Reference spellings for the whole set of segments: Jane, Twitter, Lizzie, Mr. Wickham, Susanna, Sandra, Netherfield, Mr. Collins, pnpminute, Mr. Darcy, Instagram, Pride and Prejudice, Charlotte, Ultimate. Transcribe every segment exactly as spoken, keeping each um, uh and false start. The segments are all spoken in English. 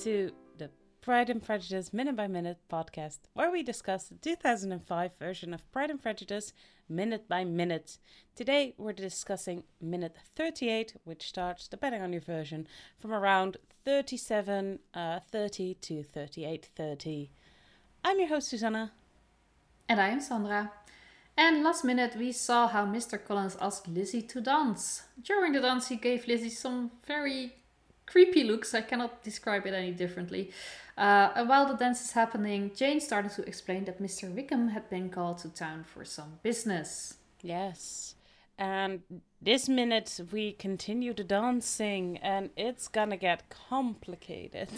to the Pride and Prejudice Minute by Minute podcast, where we discuss the two thousand five version of Pride and Prejudice Minute by Minute. Today we're discussing Minute thirty-eight, which starts, depending on your version, from around thirty-seven thirty uh, to thirty-eight thirty. I'm your host Susanna. And I am Sandra. And last minute we saw how Mister Collins asked Lizzie to dance. During the dance he gave Lizzie some very creepy looks, I cannot describe it any differently. Uh, and while the dance is happening, Jane started to explain that Mister Wickham had been called to town for some business. Yes, and this minute we continue the dancing and it's gonna get complicated.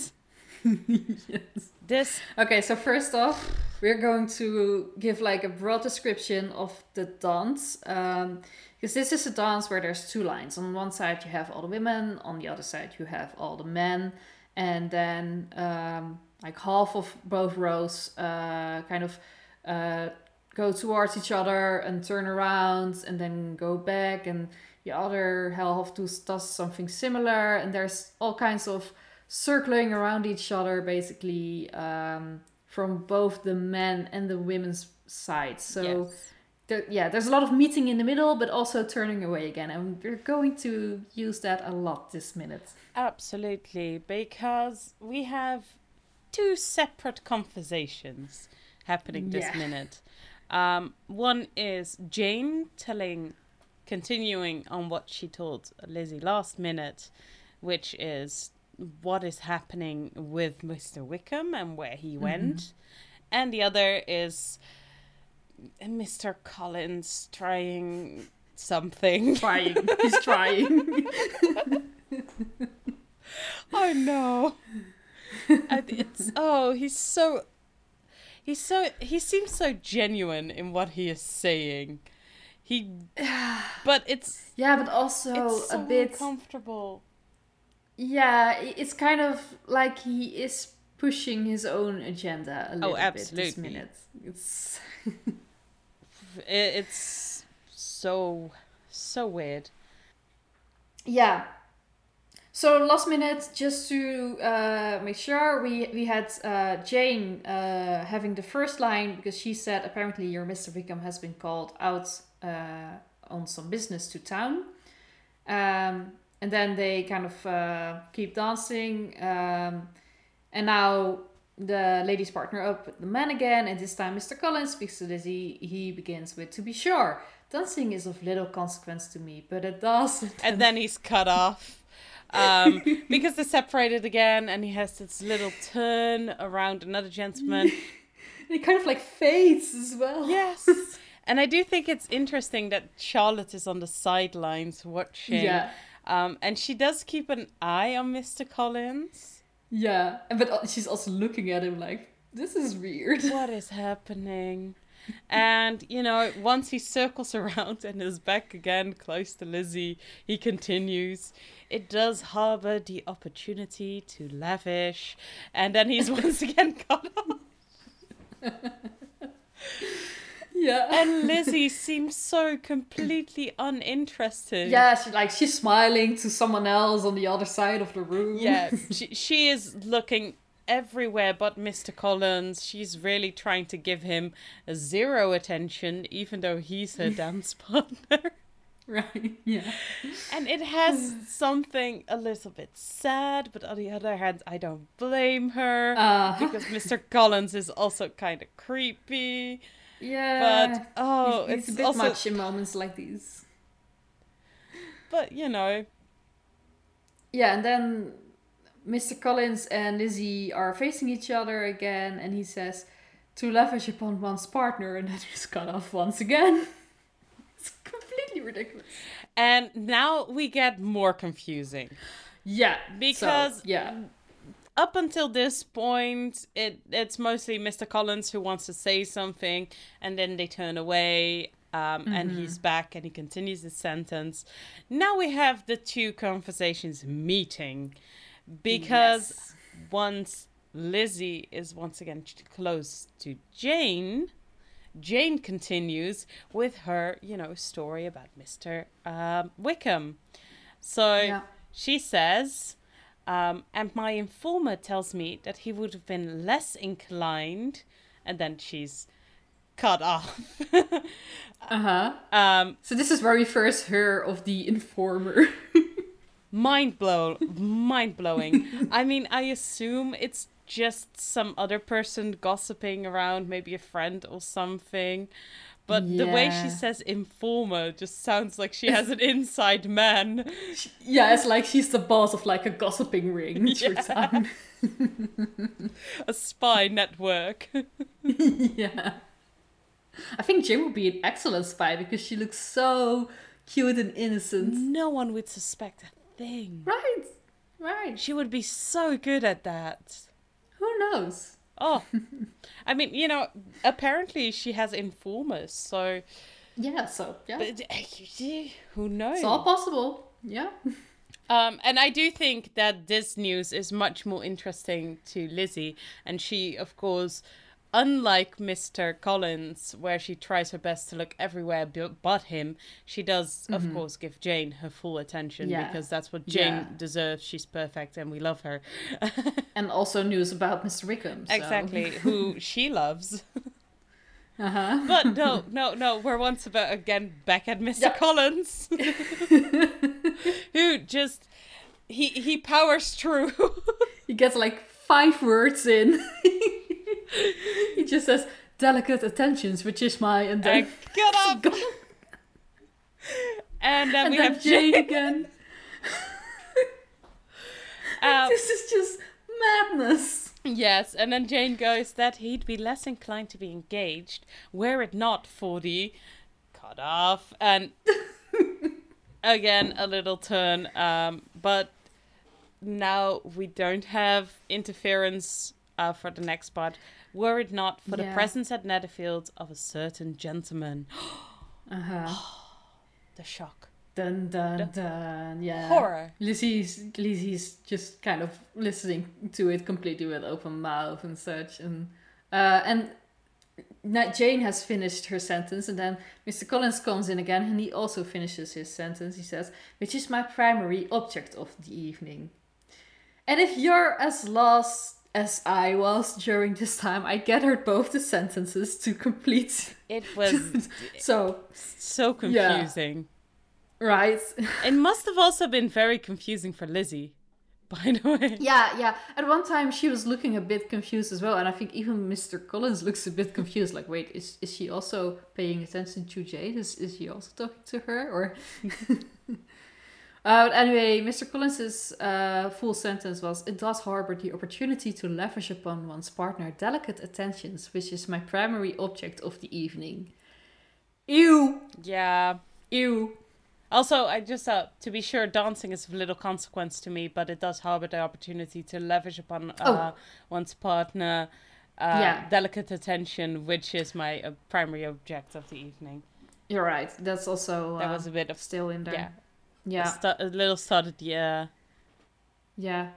Yes. This okay, so first off, we're going to give like a broad description of the dance, um, because this is a dance where there's two lines. On one side you have all the women, on the other side you have all the men, and then um, like half of both rows uh, kind of uh, go towards each other and turn around and then go back, and the other half does something similar, and there's all kinds of circling around each other basically um, from both the men and the women's side. So yes. there, yeah, there's a lot of meeting in the middle, but also turning away again. And we're going to use that a lot this minute. Absolutely, because we have two separate conversations happening this yeah. minute. Um, one is Jane telling, continuing on what she told Lizzie last minute, which is what is happening with Mister Wickham and where he went. Mm-hmm. And the other is Mister Collins trying something. Trying. He's trying. Oh, no. And it's, oh, he's so... He's so... He seems so genuine in what he is saying. He... But it's... Yeah, but also it's so a bit... uncomfortable. Yeah, it's kind of like he is pushing his own agenda a little oh, absolutely. bit this minute. It's it's so so weird. Yeah. So last minute, just to uh, make sure, we we had uh, Jane uh, having the first line, because she said apparently your Mister Wickham has been called out uh, on some business to town. Um. And then they kind of uh, keep dancing. Um, and now the ladies partner up with the man again. And this time Mister Collins speaks to Lizzie. He begins with, to be sure, dancing is of little consequence to me, but it does. And then he's cut off. Um, because they're separated again. And he has this little turn around another gentleman. And it kind of like fades as well. Yes. And I do think it's interesting that Charlotte is on the sidelines watching. Yeah. Um, and she does keep an eye on Mister Collins. Yeah, but she's also looking at him like, this is weird. What is happening? And, you know, once he circles around and is back again close to Lizzie, he continues. It does harbor the opportunity to lavish. And then he's once again cut off. Yeah. And Lizzie seems so completely uninterested. Yeah, she like she's smiling to someone else on the other side of the room. Yeah, she she is looking everywhere but Mister Collins. She's really trying to give him a zero attention, even though he's her dance partner. Right, yeah. And it has something a little bit sad, but on the other hand, I don't blame her. Uh. Because Mister Collins is also kind of creepy. Yeah, but oh, it's, it's, it's a bit also... much in moments like these. But you know, yeah, and then Mister Collins and Lizzie are facing each other again, and he says to lavish upon one's partner, and then he's cut off once again. It's completely ridiculous. And now we get more confusing. Yeah, because so, yeah. Up until this point, it it's mostly Mister Collins who wants to say something, and then they turn away, um, mm-hmm. and he's back, and he continues his sentence. Now we have the two conversations meeting, because yes. once Lizzie is once again close to Jane, Jane continues with her, you know, story about Mister Uh, Wickham. So yeah. she says... Um, and my informer tells me that he would have been less inclined, and then she's cut off. uh-huh. Um, so this is where we first hear of the informer. mind blow, mind blowing. I mean, I assume it's just some other person gossiping around, maybe a friend or something. But yeah. The way she says informer just sounds like she has an inside man. Yeah, it's like she's the boss of like a gossiping ring. Yeah. A spy network. Yeah. I think Jane would be an excellent spy because she looks so cute and innocent. No one would suspect a thing. Right, right. She would be so good at that. Who knows? Oh, I mean, you know, apparently she has informers, so... Yeah, so, yeah. But, who knows? It's all possible, yeah. Um, and I do think that this news is much more interesting to Lizzie, and she, of course... Unlike Mister Collins, where she tries her best to look everywhere but him, she does, mm-hmm. of course, give Jane her full attention yeah. because that's what Jane yeah. deserves. She's perfect and we love her. And also news about Mister Wickham. So. Exactly, who she loves. Uh-huh. But no, no, no, we're once about again back at Mister Yep. Collins. Who just, he, he powers through. He gets like five words in. He just says delicate attentions, which is my and then get up. And then and we then have Jane, Jane again. um, this is just madness. Yes, and then Jane goes that he'd be less inclined to be engaged were it not for the cut off, and again a little turn. Um, but now we don't have interference. Uh, for the next part, were it not for yeah. the presence at Netherfield of a certain gentleman. Uh-huh. Oh, the shock. Dun, dun, the dun. Yeah. Horror. Lizzie's, Lizzie's just kind of listening to it completely with open mouth and such. And uh, and Jane has finished her sentence, and then Mister Collins comes in again, and he also finishes his sentence. He says, which is my primary object of the evening. And if you're as lost... as I was during this time, I gathered both the sentences to complete. It was so so confusing, yeah. Right? It must have also been very confusing for Lizzie, by the way. Yeah, yeah. At one time, she was looking a bit confused as well, and I think even Mister Collins looks a bit confused. Like, wait, is is she also paying attention to Jade? Is is she also talking to her? Or Uh, anyway, Mister Collins's uh, full sentence was, it does harbor the opportunity to lavish upon one's partner delicate attentions, which is my primary object of the evening. Ew! Yeah. Ew. Also, I just thought, uh, to be sure, dancing is of little consequence to me, but it does harbor the opportunity to lavish upon uh, oh. one's partner uh, yeah. delicate attention, which is my uh, primary object of the evening. You're right. That's also uh, that was a bit of still in there. Yeah. Yeah, a, stu- a little studded, yeah. Yeah.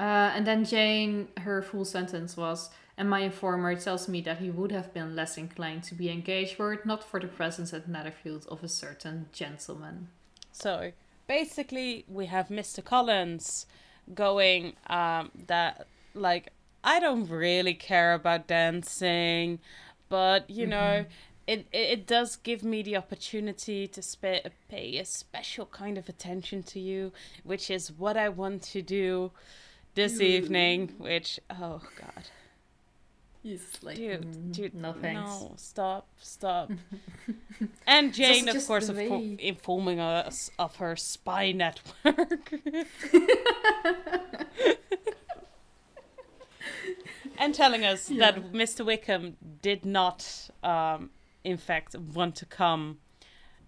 Uh, and then Jane, her full sentence was, and my informer tells me that he would have been less inclined to be engaged were it not for the presence at Netherfield of a certain gentleman. So, basically, we have Mister Collins going um, that, like, I don't really care about dancing, but, you mm-hmm. know... It it does give me the opportunity to spe- pay a special kind of attention to you, which is what I want to do this Ooh. evening, which, oh God. He's like, dude, dude, no thanks. No, stop, stop. And Jane, just, of just course, of co- informing us of her spy network. And telling us yeah. that Mister Wickham did not... Um, in fact, want to come,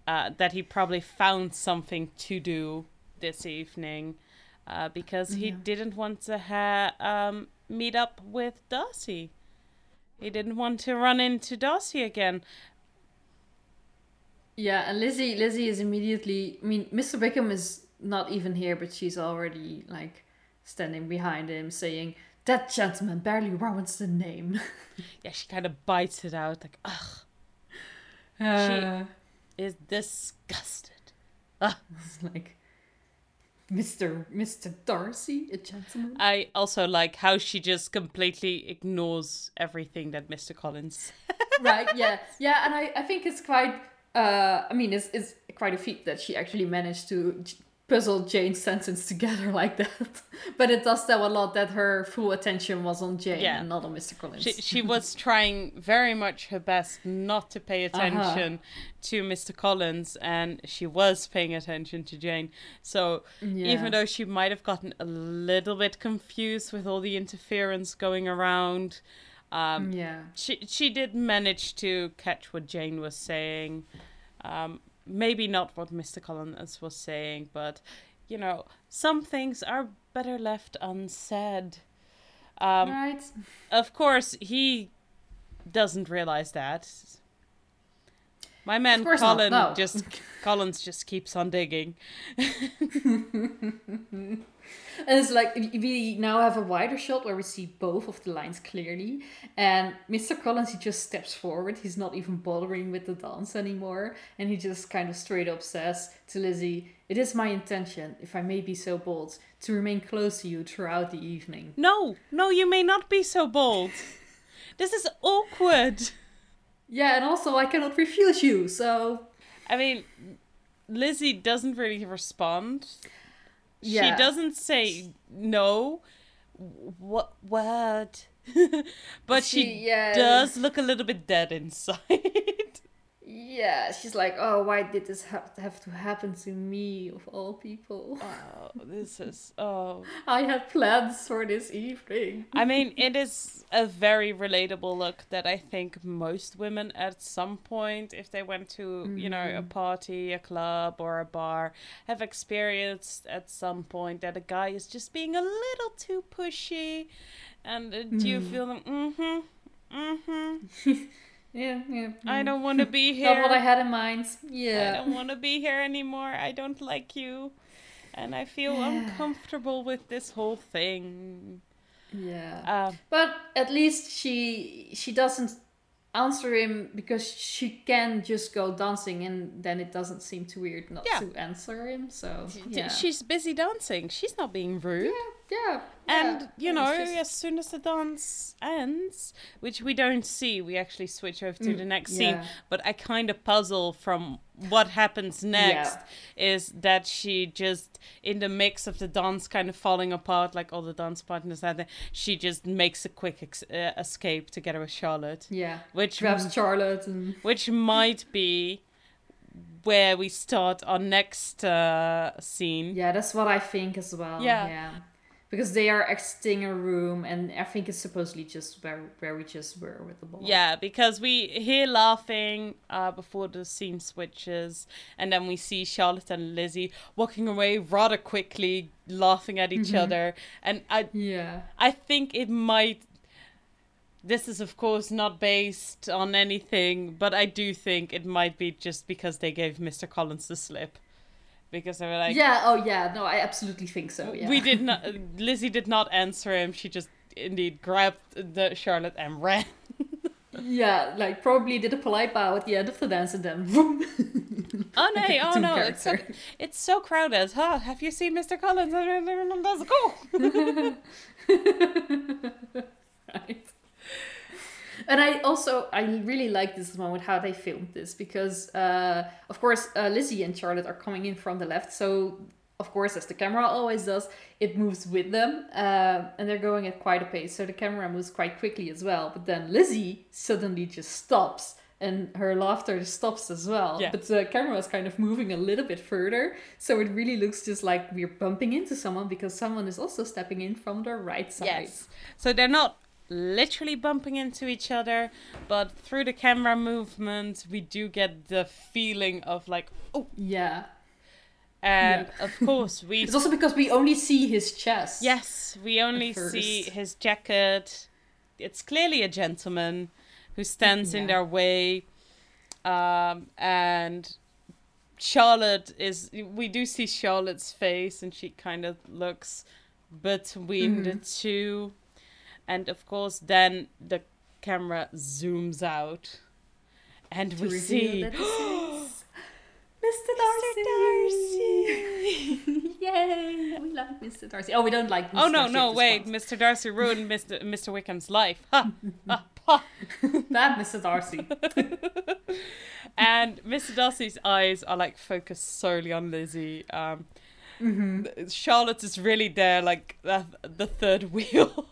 uh, that he probably found something to do this evening uh, because he yeah. didn't want to ha- um, meet up with Darcy. He didn't want to run into Darcy again. Yeah, and Lizzie, Lizzie is immediately... I mean, Mister Wickham is not even here, but she's already, like, standing behind him saying, that gentleman barely warrants the name. Yeah, she kind of bites it out, like, ugh. Uh, she is disgusted. Ah. It's like, Mister Mister Darcy, a gentleman. I also like how she just completely ignores everything that Mister Collins right, yeah. Yeah, and I, I think it's quite, uh, I mean, it's, it's quite a feat that she actually managed to j- puzzle Jane's sentence together like that. But it does tell a lot that her full attention was on Jane yeah. and not on Mister Collins. She, she was trying very much her best not to pay attention uh-huh. to Mister Collins, and she was paying attention to Jane. So yeah. even though she might have gotten a little bit confused with all the interference going around, um, yeah. she, she did manage to catch what Jane was saying. Um, Maybe not what Mister Collins was saying, but, you know, some things are better left unsaid. Um, right. Of course, he doesn't realize that. My man Colin not, no. just Collins just keeps on digging. And it's like, we now have a wider shot where we see both of the lines clearly. And Mister Collins, he just steps forward. He's not even bothering with the dance anymore. And he just kind of straight up says to Lizzie, "It is my intention, if I may be so bold, to remain close to you throughout the evening." No, no, you may not be so bold. This is awkward. Yeah, and also I cannot refuse you, so... I mean, Lizzie doesn't really respond. Yeah. She doesn't say no. What? What? But she, she yeah. does look a little bit dead inside. Yeah, she's like, oh, why did this ha- have to happen to me, of all people? Oh, this is... oh. I had plans for this evening. I mean, it is a very relatable look that I think most women at some point, if they went to, mm-hmm. you know, a party, a club, or a bar, have experienced at some point that a guy is just being a little too pushy. And uh, mm. do you feel them, mm-hmm, mm-hmm. Yeah, yeah. Mm. I don't want to be here. Not what I had in mind. Yeah. I don't want to be here anymore. I don't like you. And I feel yeah. uncomfortable with this whole thing. Yeah. Um, but at least she she doesn't answer him, because she can just go dancing, and then it doesn't seem too weird not yeah. to answer him. So yeah. She's busy dancing. She's not being rude. Yeah. yeah. And, yeah, you know, just... as soon as the dance ends, which we don't see, we actually switch over to mm, the next yeah. scene, but I kind of puzzle from what happens next yeah. is that she just, in the mix of the dance kind of falling apart, like all the dance partners out there, she just makes a quick ex- uh, escape together with Charlotte. Yeah, which grabs m- Charlotte. And... which might be... where we start our next uh, scene. Yeah, that's what I think as well. Yeah. yeah. Because they are exiting a room, and I think it's supposedly just where, where we just were with the ball. Yeah, because we hear laughing uh, before the scene switches, and then we see Charlotte and Lizzie walking away rather quickly, laughing at each mm-hmm. other. And I, yeah. I think it might... This is, of course, not based on anything, but I do think it might be just because they gave Mister Collins the slip. Because they were like... Yeah, oh yeah, no, I absolutely think so, yeah. We did not... Lizzie did not answer him. She just, indeed, grabbed the Charlotte and ran. Yeah, like, probably did a polite bow at the end of the dance and then... Vroom. Oh, no, like oh, no, it's so, it's so crowded. Huh? Have you seen Mister Collins? Let's go! Right. And I also, I really like this moment, how they filmed this, because, uh, of course, uh, Lizzie and Charlotte are coming in from the left. So, of course, as the camera always does, it moves with them. Uh, and they're going at quite a pace. So the camera moves quite quickly as well. But then Lizzie suddenly just stops, and her laughter stops as well. Yeah. But the camera is kind of moving a little bit further. So it really looks just like we're bumping into someone, because someone is also stepping in from their right side. Yes. So they're not... literally bumping into each other, but through the camera movement we do get the feeling of like, oh yeah and yeah. of course we it's also because we only see his chest. Yes, we only see his jacket. It's clearly a gentleman who stands yeah. in their way, um and Charlotte is we do see Charlotte's face, and she kind of looks between mm-hmm. the two. And of course, then the camera zooms out, and we see Mister Darcy. Mister Darcy. Yay! We like Mister Darcy. Oh, we don't like Mister Darcy. Oh, no, Darcy no, wait. Point. Mister Darcy ruined Mister Mister Wickham's life. Ha! Ha! Ha! Bad Mister Darcy. And Mister Darcy's eyes are, like, focused solely on Lizzie. Um, mm-hmm. Charlotte is really there, like, uh, the third wheel.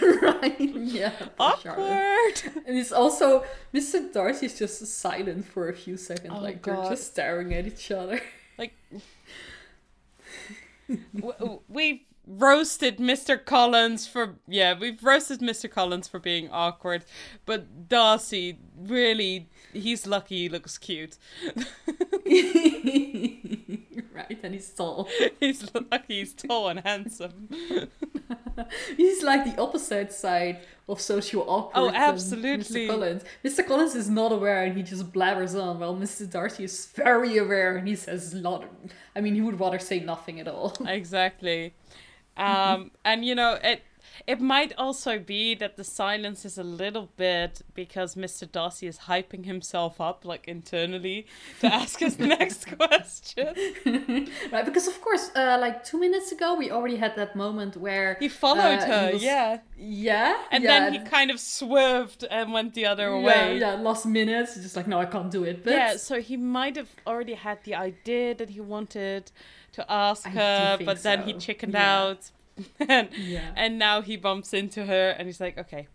Right, yeah. Awkward. Charlotte. And it's also, Mister Darcy's just silent for a few seconds. Oh, like, God. They're just staring at each other. Like... We've roasted Mister Collins for yeah we've roasted Mister Collins for being awkward, but Darcy, really, he's lucky he looks cute. Right, and he's tall. He's lucky he's tall and handsome. He's like the opposite side of social awkward. Oh, absolutely. Mister Collins. Mister Collins is not aware and he just blabbers on, while Mister Darcy is very aware and he says a lot. I mean, he would rather say nothing at all. Exactly. Um, and, you know, it it might also be that the silence is a little bit because Mister Darcy is hyping himself up, like, internally to ask us the next question. Right, because, of course, uh, like, two minutes ago, we already had that moment where... He followed uh, her, he was... yeah. Yeah? And yeah. Then he kind of swerved and went the other way. Yeah, yeah, last minute. He's just like, no, I can't do it. But... Yeah, so he might have already had the idea that he wanted to ask I her, but so. then he chickened yeah. out. and, yeah. and now he bumps into her and he's like, okay,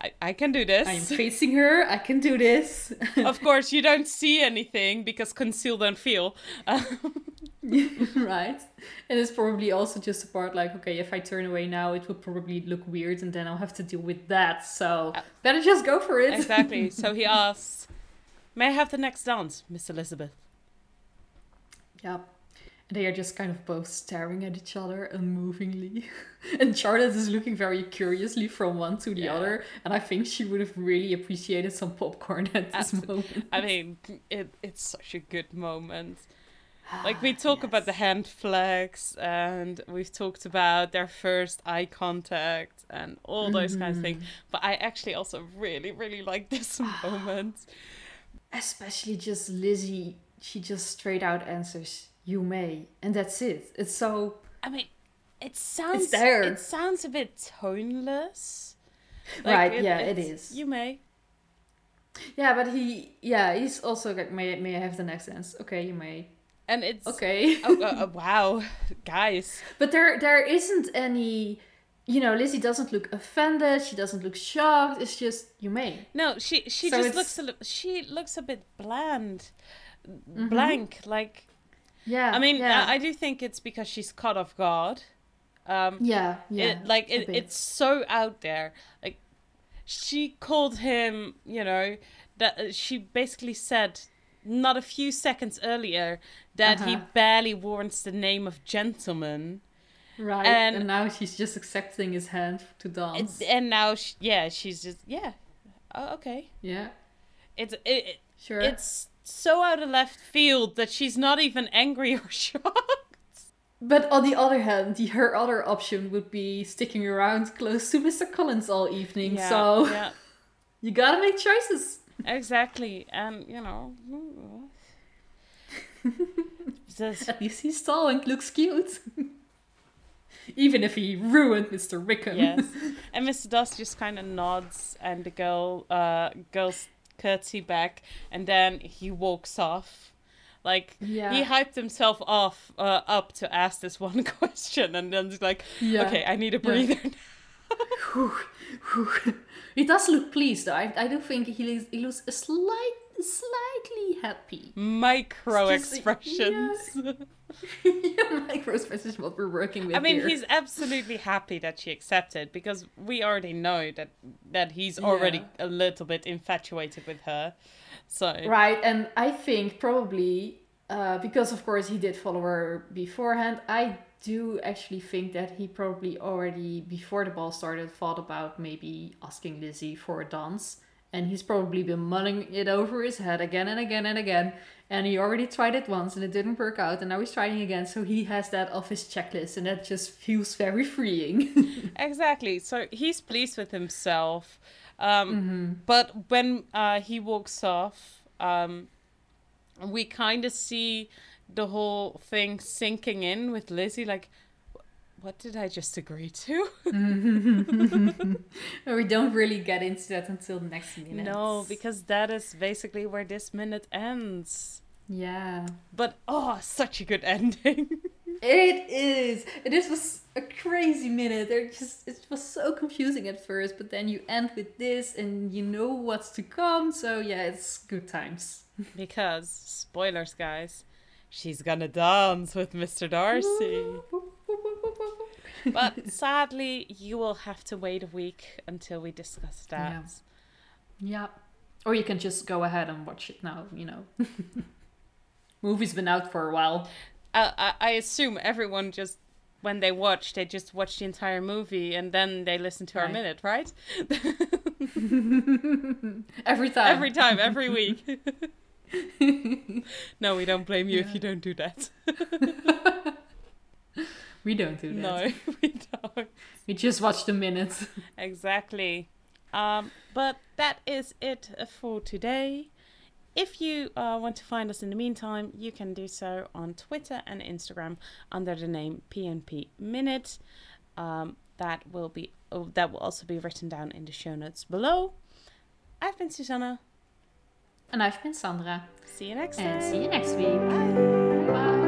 I, I can do this. I'm facing her. I can do this. Of course, you don't see anything because conceal don't feel. Right. And it's probably also just a part like, okay, if I turn away now, it will probably look weird and then I'll have to deal with that. So uh, better just go for it. Exactly. So he asks, may I have the next dance, Miss Elizabeth? Yeah. They are just kind of both staring at each other unmovingly. And Charlotte is looking very curiously from one to the yeah. other. And I think she would have really appreciated some popcorn at this Absolutely. moment. I mean, it, it's such a good moment. Like, we talk yes. about the hand flex. And we've talked about their first eye contact. And all those mm. kinds of things. But I actually also really, really like this moment. Especially just Lizzie. She just straight out answers... You may, and that's it. It's so. I mean, it sounds. It's there. It sounds a bit toneless. Like right. It, yeah, it is. You may. Yeah, but he. Yeah, he's also like, may. May I have the next dance? Okay, you may. And it's okay. oh, oh, oh wow, guys! But there, there isn't any. You know, Lizzie doesn't look offended. She doesn't look shocked. It's just you may. No, she. She so just it's... looks a. Li- she looks a bit bland, mm-hmm. blank, like. Yeah, I mean, yeah. I, I do think it's because she's caught off guard. Um, yeah, yeah. It, like, it, it's so out there. Like, she called him, you know, that she basically said not a few seconds earlier that uh-huh. he barely warrants the name of gentleman. Right, and, and now she's just accepting his hand to dance. It, and now, she, yeah, she's just, yeah, oh, okay. Yeah. It's, it, it, sure. It's... so out of left field that she's not even angry or shocked. But on the other hand, the, her other option would be sticking around close to Mister Collins all evening. Yeah, so yeah. You gotta make choices. Exactly. And, you know... Just... At least he's tall and looks cute. Even if he ruined Mister Wickham. Yes. And Mister Darcy just kind of nods and the girl uh, girl's... curtsy back, and then he walks off. Like yeah. he hyped himself off uh, up to ask this one question, and then he's like, yeah. "Okay, I need a breather." Yeah. Now. He does look pleased, though. I, I do think he he looks a slight, slightly happy. Micro just, expressions. Yeah. yeah, micro expressions is what we're working with. I mean, here. He's absolutely happy that she accepted because we already know that that he's already yeah. a little bit infatuated with her. So right, and I think probably uh, because of course he did follow her beforehand. I do actually think that he probably already before the ball started thought about maybe asking Lizzie for a dance. And he's probably been mulling it over his head again and again and again. And he already tried it once and it didn't work out. And now he's trying again. So he has that off his checklist. And that just feels very freeing. Exactly. So he's pleased with himself. Um, mm-hmm. But when uh, he walks off, um, we kind of see the whole thing sinking in with Lizzie, like, what did I just agree to? We don't really get into that until the next minute. No, because that is basically where this minute ends. Yeah. But, oh, such a good ending. It is. This was a crazy minute. It, just, it was so confusing at first, but then you end with this and you know what's to come. So, yeah, it's good times. Because, spoilers, guys, she's gonna dance with Mister Darcy. But sadly, you will have to wait a week until we discuss that. Yeah. Yeah. Or you can just go ahead and watch it now, you know. Movie's been out for a while. Uh, I, I assume everyone just, when they watch, they just watch the entire movie and then they listen to right. our minute, right? Every time. Every time, every week. No, we don't blame you yeah. if you don't do that. We don't do that. No, we don't. We just watch the minutes. Exactly. Um, but that is it for today. If you uh, want to find us in the meantime, you can do so on Twitter and Instagram under the name P N P Minute. Um, that will be oh, that will also be written down in the show notes below. I've been Susanna. And I've been Sandra. See you next time. And see you next week. Bye. Bye.